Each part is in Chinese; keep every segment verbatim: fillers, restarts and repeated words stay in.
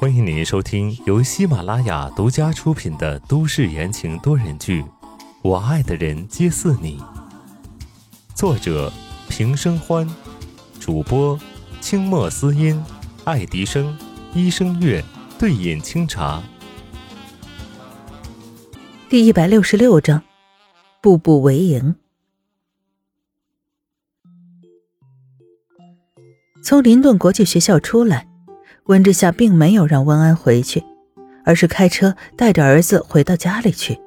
欢迎您收听由喜马拉雅独家出品的都市言情多人剧《我爱的人皆似你》，作者平生欢，主播清墨思音、爱迪生、医生月、对饮清茶。第一百六十六章，步步为营。从林顿国际学校出来，温之夏并没有让温安回去，而是开车带着儿子回到家里去。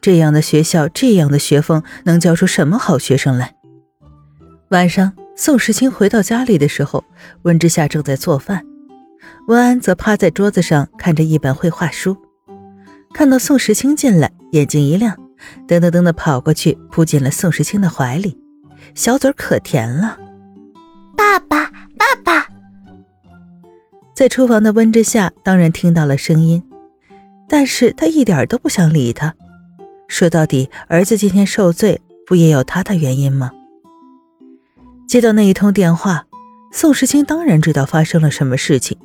这样的学校，这样的学风，能教出什么好学生来？晚上宋时清回到家里的时候，温之夏正在做饭，温安则趴在桌子上看着一本绘画书。看到宋时清进来，眼睛一亮，噔噔噔地跑过去扑进了宋时清的怀里，小嘴可甜了。爸爸，爸爸！在厨房的温之夏当然听到了声音，但是他一点都不想理他。说到底，儿子今天受罪，不也有他的原因吗？接到那一通电话，宋时清当然知道发生了什么事情，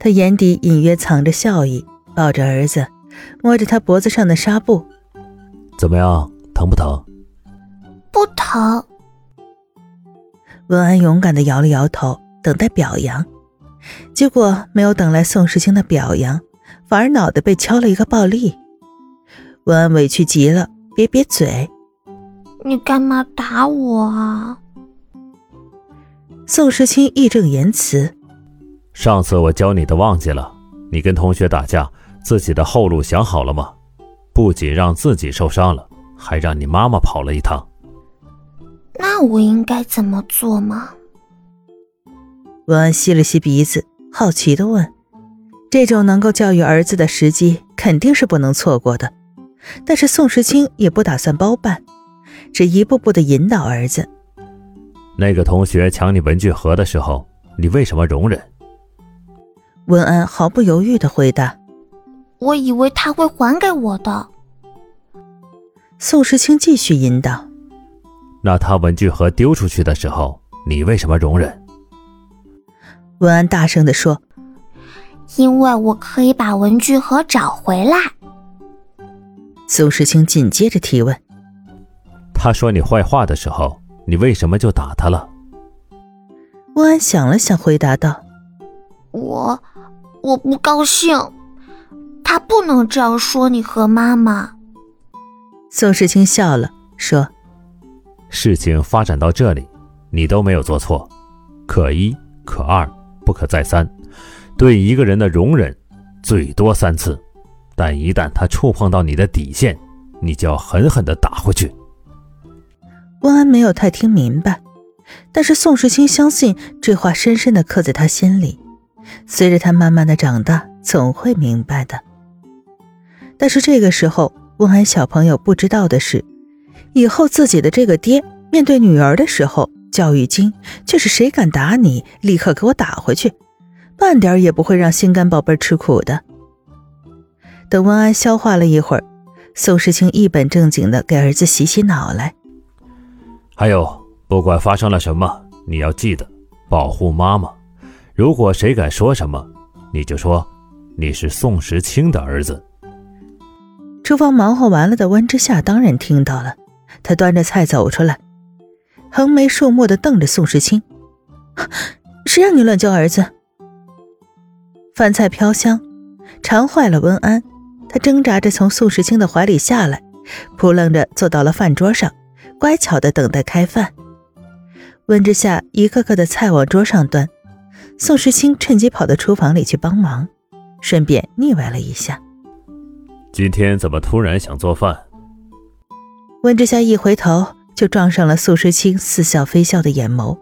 他眼底隐约藏着笑意，抱着儿子，摸着他脖子上的纱布。怎么样，疼不疼？不疼。温安勇敢地摇了摇头，等待表扬。结果没有等来宋时清的表扬，反而脑袋被敲了一个暴力。温安委屈极了，瘪瘪嘴：你干嘛打我啊？宋时清义正言辞：上次我教你的忘记了，你跟同学打架，自己的后路想好了吗？不仅让自己受伤了，还让你妈妈跑了一趟。那我应该怎么做吗？文安吸了吸鼻子，好奇地问。这种能够教育儿子的时机肯定是不能错过的，但是宋时清也不打算包办，只一步步地引导儿子。那个同学抢你文具盒的时候，你为什么容忍？文安毫不犹豫地回答：我以为他会还给我的。宋时清继续引导：那他文具盒丢出去的时候，你为什么容忍？文安大声地说：因为我可以把文具盒找回来。宋时清紧接着提问：他说你坏话的时候，你为什么就打他了？温安想了想，回答道：我我不高兴，他不能这样说你和妈妈。宋时清笑了，说：事情发展到这里，你都没有做错，可一可二不可再三。对一个人的容忍最多三次，但一旦他触碰到你的底线，你就要狠狠地打回去。温安没有太听明白，但是宋时清相信这话深深地刻在他心里，随着他慢慢地长大，总会明白的。但是这个时候，温安小朋友不知道的是，以后自己的这个爹面对女儿的时候，教育经却是谁敢打你，立刻给我打回去，半点也不会让心肝宝贝吃苦的。等温安消化了一会儿，宋时清一本正经地给儿子洗洗脑来：还有，不管发生了什么，你要记得保护妈妈。如果谁敢说什么，你就说你是宋时清的儿子。厨房忙活完了的温之夏当然听到了，他端着菜走出来，横眉竖目地瞪着宋时清：谁让你乱教儿子？饭菜飘香，馋坏了温安，他挣扎着从宋时清的怀里下来，扑棱着坐到了饭桌上，乖巧地等待开饭。温之夏一个个的菜往桌上端，宋时清趁机跑到厨房里去帮忙，顺便腻歪了一下。今天怎么突然想做饭？温之夏一回头就撞上了宋时清似笑非笑的眼眸，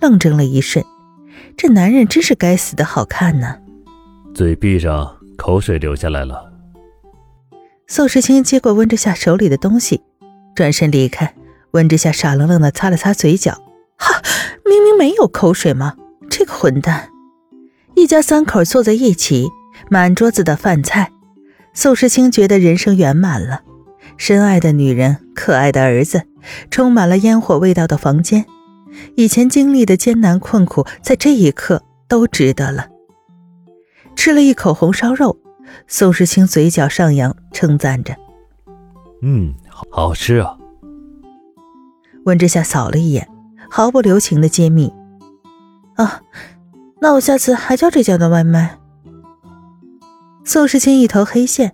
愣怔了一瞬。这男人真是该死的好看呢、啊、嘴闭上，口水流下来了。宋时清接过温之夏手里的东西，转身离开。温之夏傻愣愣地擦了擦嘴角：哈，明明没有口水吗？这个混蛋！一家三口坐在一起，满桌子的饭菜，宋时清觉得人生圆满了。深爱的女人，可爱的儿子，充满了烟火味道的房间，以前经历的艰难困苦在这一刻都值得了。吃了一口红烧肉，宋时清嘴角上扬，称赞着：“嗯，好吃啊。”温之夏扫了一眼，毫不留情的揭秘：“啊，那我下次还叫这家的外卖。”宋时清一头黑线，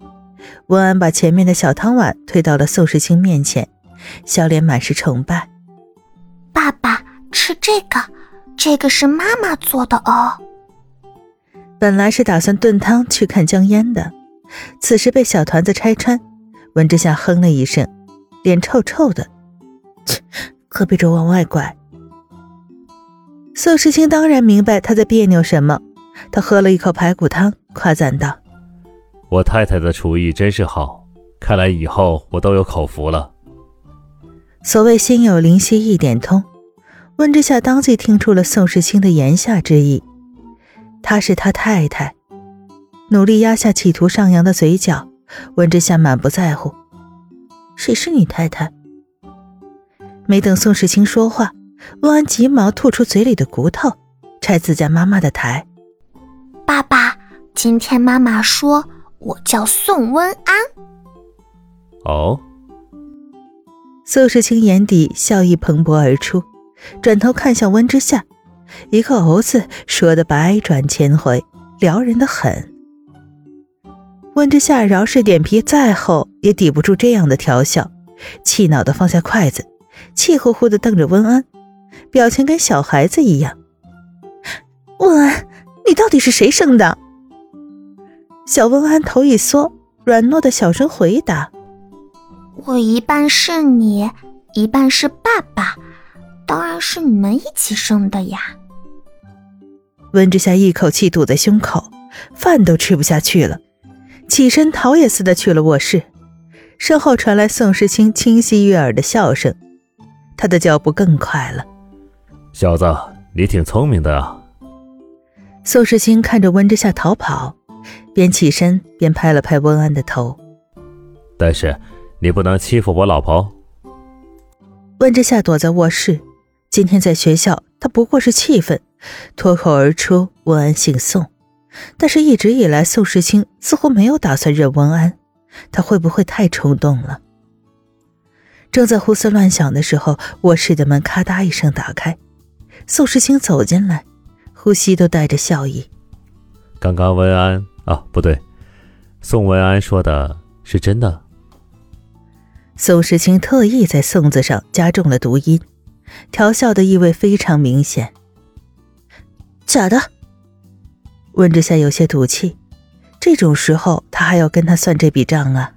温安把前面的小汤碗推到了宋时清面前，小脸满是崇拜：“爸爸，吃这个，这个是妈妈做的哦。”本来是打算炖汤去看江烟的，此时被小团子拆穿，温之夏哼了一声，脸臭臭的，可别着往外拐。宋时清当然明白他在别扭什么，他喝了一口排骨汤，夸赞道：“我太太的厨艺真是好，看来以后我都有口福了。”所谓心有灵犀一点通，温之夏当即听出了宋时清的言下之意。她是他太太，努力压下企图上扬的嘴角，温之夏满不在乎：“谁是你太太？”没等宋时清说话，温安急忙吐出嘴里的骨头，拆自家妈妈的台：“爸爸，今天妈妈说我叫宋温安。”哦。宋时清眼底笑意蓬勃而出，转头看向温之夏。一个“哦”字说得百转千回，撩人的很。温之夏饶是脸皮再厚，也抵不住这样的调笑，气恼地放下筷子，气呼呼地瞪着温安，表情跟小孩子一样：“温安，你到底是谁生的？”小温安头一缩，软糯的小声回答：“我一半是你，一半是爸爸，当然是你们一起生的呀。”温之夏一口气堵在胸口，饭都吃不下去了，起身逃也似的去了卧室。身后传来宋时清清晰悦耳的笑声，他的脚步更快了。“小子，你挺聪明的啊。”宋时清看着温之夏逃跑，边起身边拍了拍温安的头：“但是你不能欺负我老婆。”温之夏躲在卧室，今天在学校他不过是气愤，脱口而出温安姓宋，但是一直以来宋时清似乎没有打算认温安，他会不会太冲动了？正在胡思乱想的时候，卧室的门咔嗒一声打开，宋时清走进来，呼吸都带着笑意：“刚刚温安啊，不对，宋温安说的是真的。”宋时清特意在宋字上加重了读音，调笑的意味非常明显。“假的。”温之夏有些赌气，这种时候他还要跟他算这笔账啊。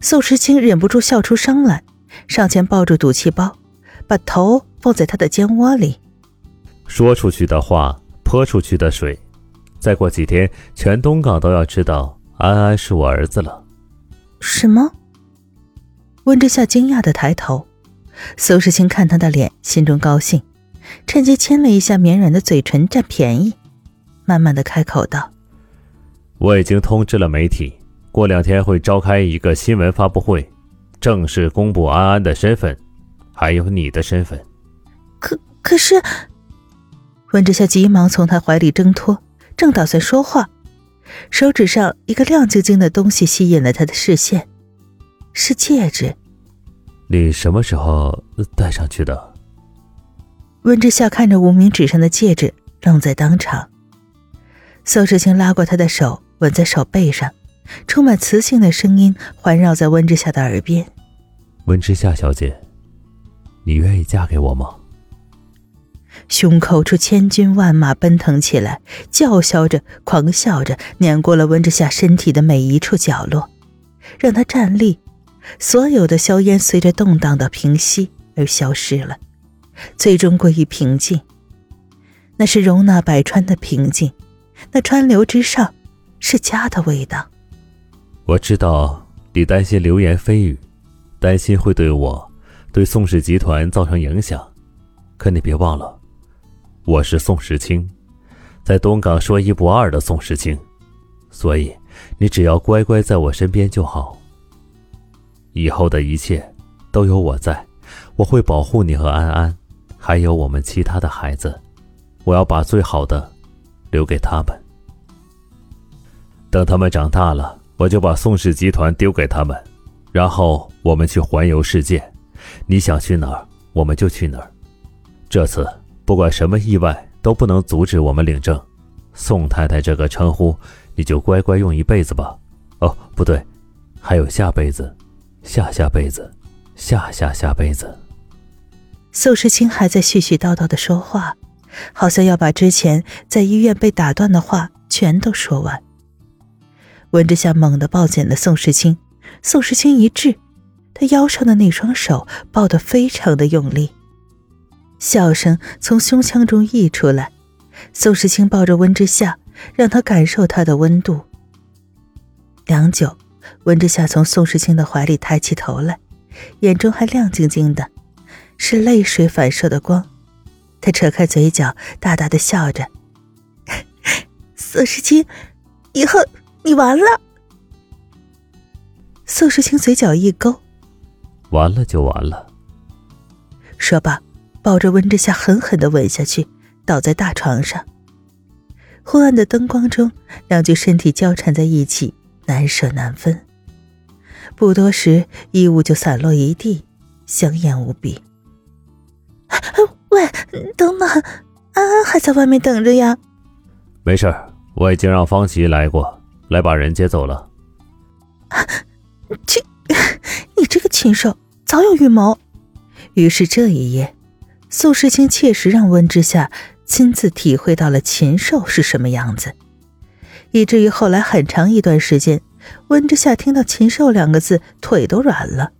宋时清忍不住笑出声来，上前抱住赌气包，把头放在他的肩窝里：“说出去的话，泼出去的水，再过几天全东港都要知道安安是我儿子了。”“什么？”温之夏惊讶地抬头，宋时清看他的脸，心中高兴，趁机亲了一下绵软的嘴唇占便宜，慢慢地开口道：“我已经通知了媒体，过两天会召开一个新闻发布会，正式公布安安的身份，还有你的身份。”可可是温之夏急忙从他怀里挣脱，正打算说话，手指上一个亮晶晶的东西吸引了他的视线，是戒指。“你什么时候戴上去的？”温之夏看着无名指上的戒指，愣在当场。宋时清拉过他的手，吻在手背上，充满磁性的声音环绕在温之夏的耳边：“温之夏小姐，你愿意嫁给我吗？”胸口处千军万马奔腾起来，叫嚣着，狂笑着，碾过了温之夏身体的每一处角落，让他站立，所有的硝烟随着动荡的平息而消失了，最终归于平静。那是容纳百川的平静，那川流之上是家的味道。“我知道你担心流言蜚语，担心会对我对宋氏集团造成影响，可你别忘了，我是宋时清，在东港说一不二的宋时清，所以你只要乖乖在我身边就好。以后的一切都有我在，我会保护你和安安，还有我们其他的孩子，我要把最好的留给他们。等他们长大了，我就把宋氏集团丢给他们，然后我们去环游世界，你想去哪儿，我们就去哪儿。这次不管什么意外都不能阻止我们领证。宋太太这个称呼，你就乖乖用一辈子吧。哦，不对，还有下辈子，下下辈子，下下下辈子。宋时清还在絮絮叨叨地说话，好像要把之前在医院被打断的话全都说完。闻着像猛地抱紧了宋时清，宋时清一滞，他腰上的那双手抱得非常的用力。笑声从胸腔中溢出来，宋时清抱着温之夏，让他感受他的温度。良久，温之夏从宋时清的怀里抬起头来，眼中还亮晶晶的，是泪水反射的光。他扯开嘴角，大大的笑着：“宋时清，以后你完了。”宋时清嘴角一勾：“完了就完了。”说罢，抱着温之夏狠狠地吻下去，倒在大床上。昏暗的灯光中，两具身体交缠在一起，难舍难分。不多时，衣物就散落一地，香艳无比。喂，等等，安安还在外面等着呀。没事，我已经让方琦来过，来把人接走了。啊，这，你这个禽兽，早有预谋。于是这一夜，宋时清切实让温之夏亲自体会到了禽兽是什么样子，以至于后来很长一段时间，温之夏听到禽兽两个字腿都软了。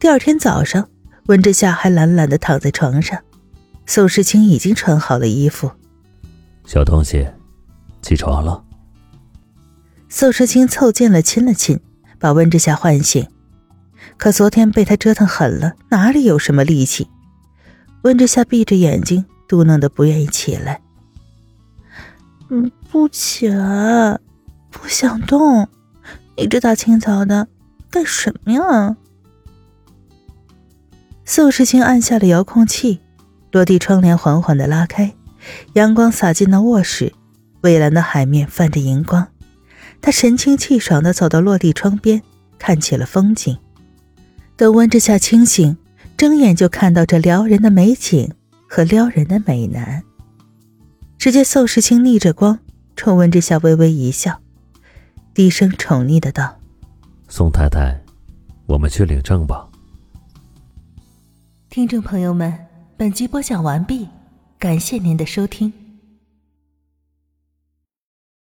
第二天早上，温之夏还懒懒地躺在床上，宋时清已经穿好了衣服。小东西，起床了。宋时清凑近了亲了亲，把温之夏唤醒。可昨天被他折腾狠了，哪里有什么力气？温之夏闭着眼睛，嘟囔得不愿意起来。嗯，不起来，不想动。你这大清早的干什么呀？宋时清按下了遥控器，落地窗帘缓缓地拉开，阳光洒进了卧室，蔚蓝的海面泛着银光。他神清气爽地走到落地窗边，看起了风景。等温之夏清醒，睁眼就看到这撩人的美景和撩人的美男。只见宋时清逆着光冲温之夏微微一笑，低声宠溺的道：“宋太太，我们去领证吧。”听众朋友们，本集播讲完毕，感谢您的收听。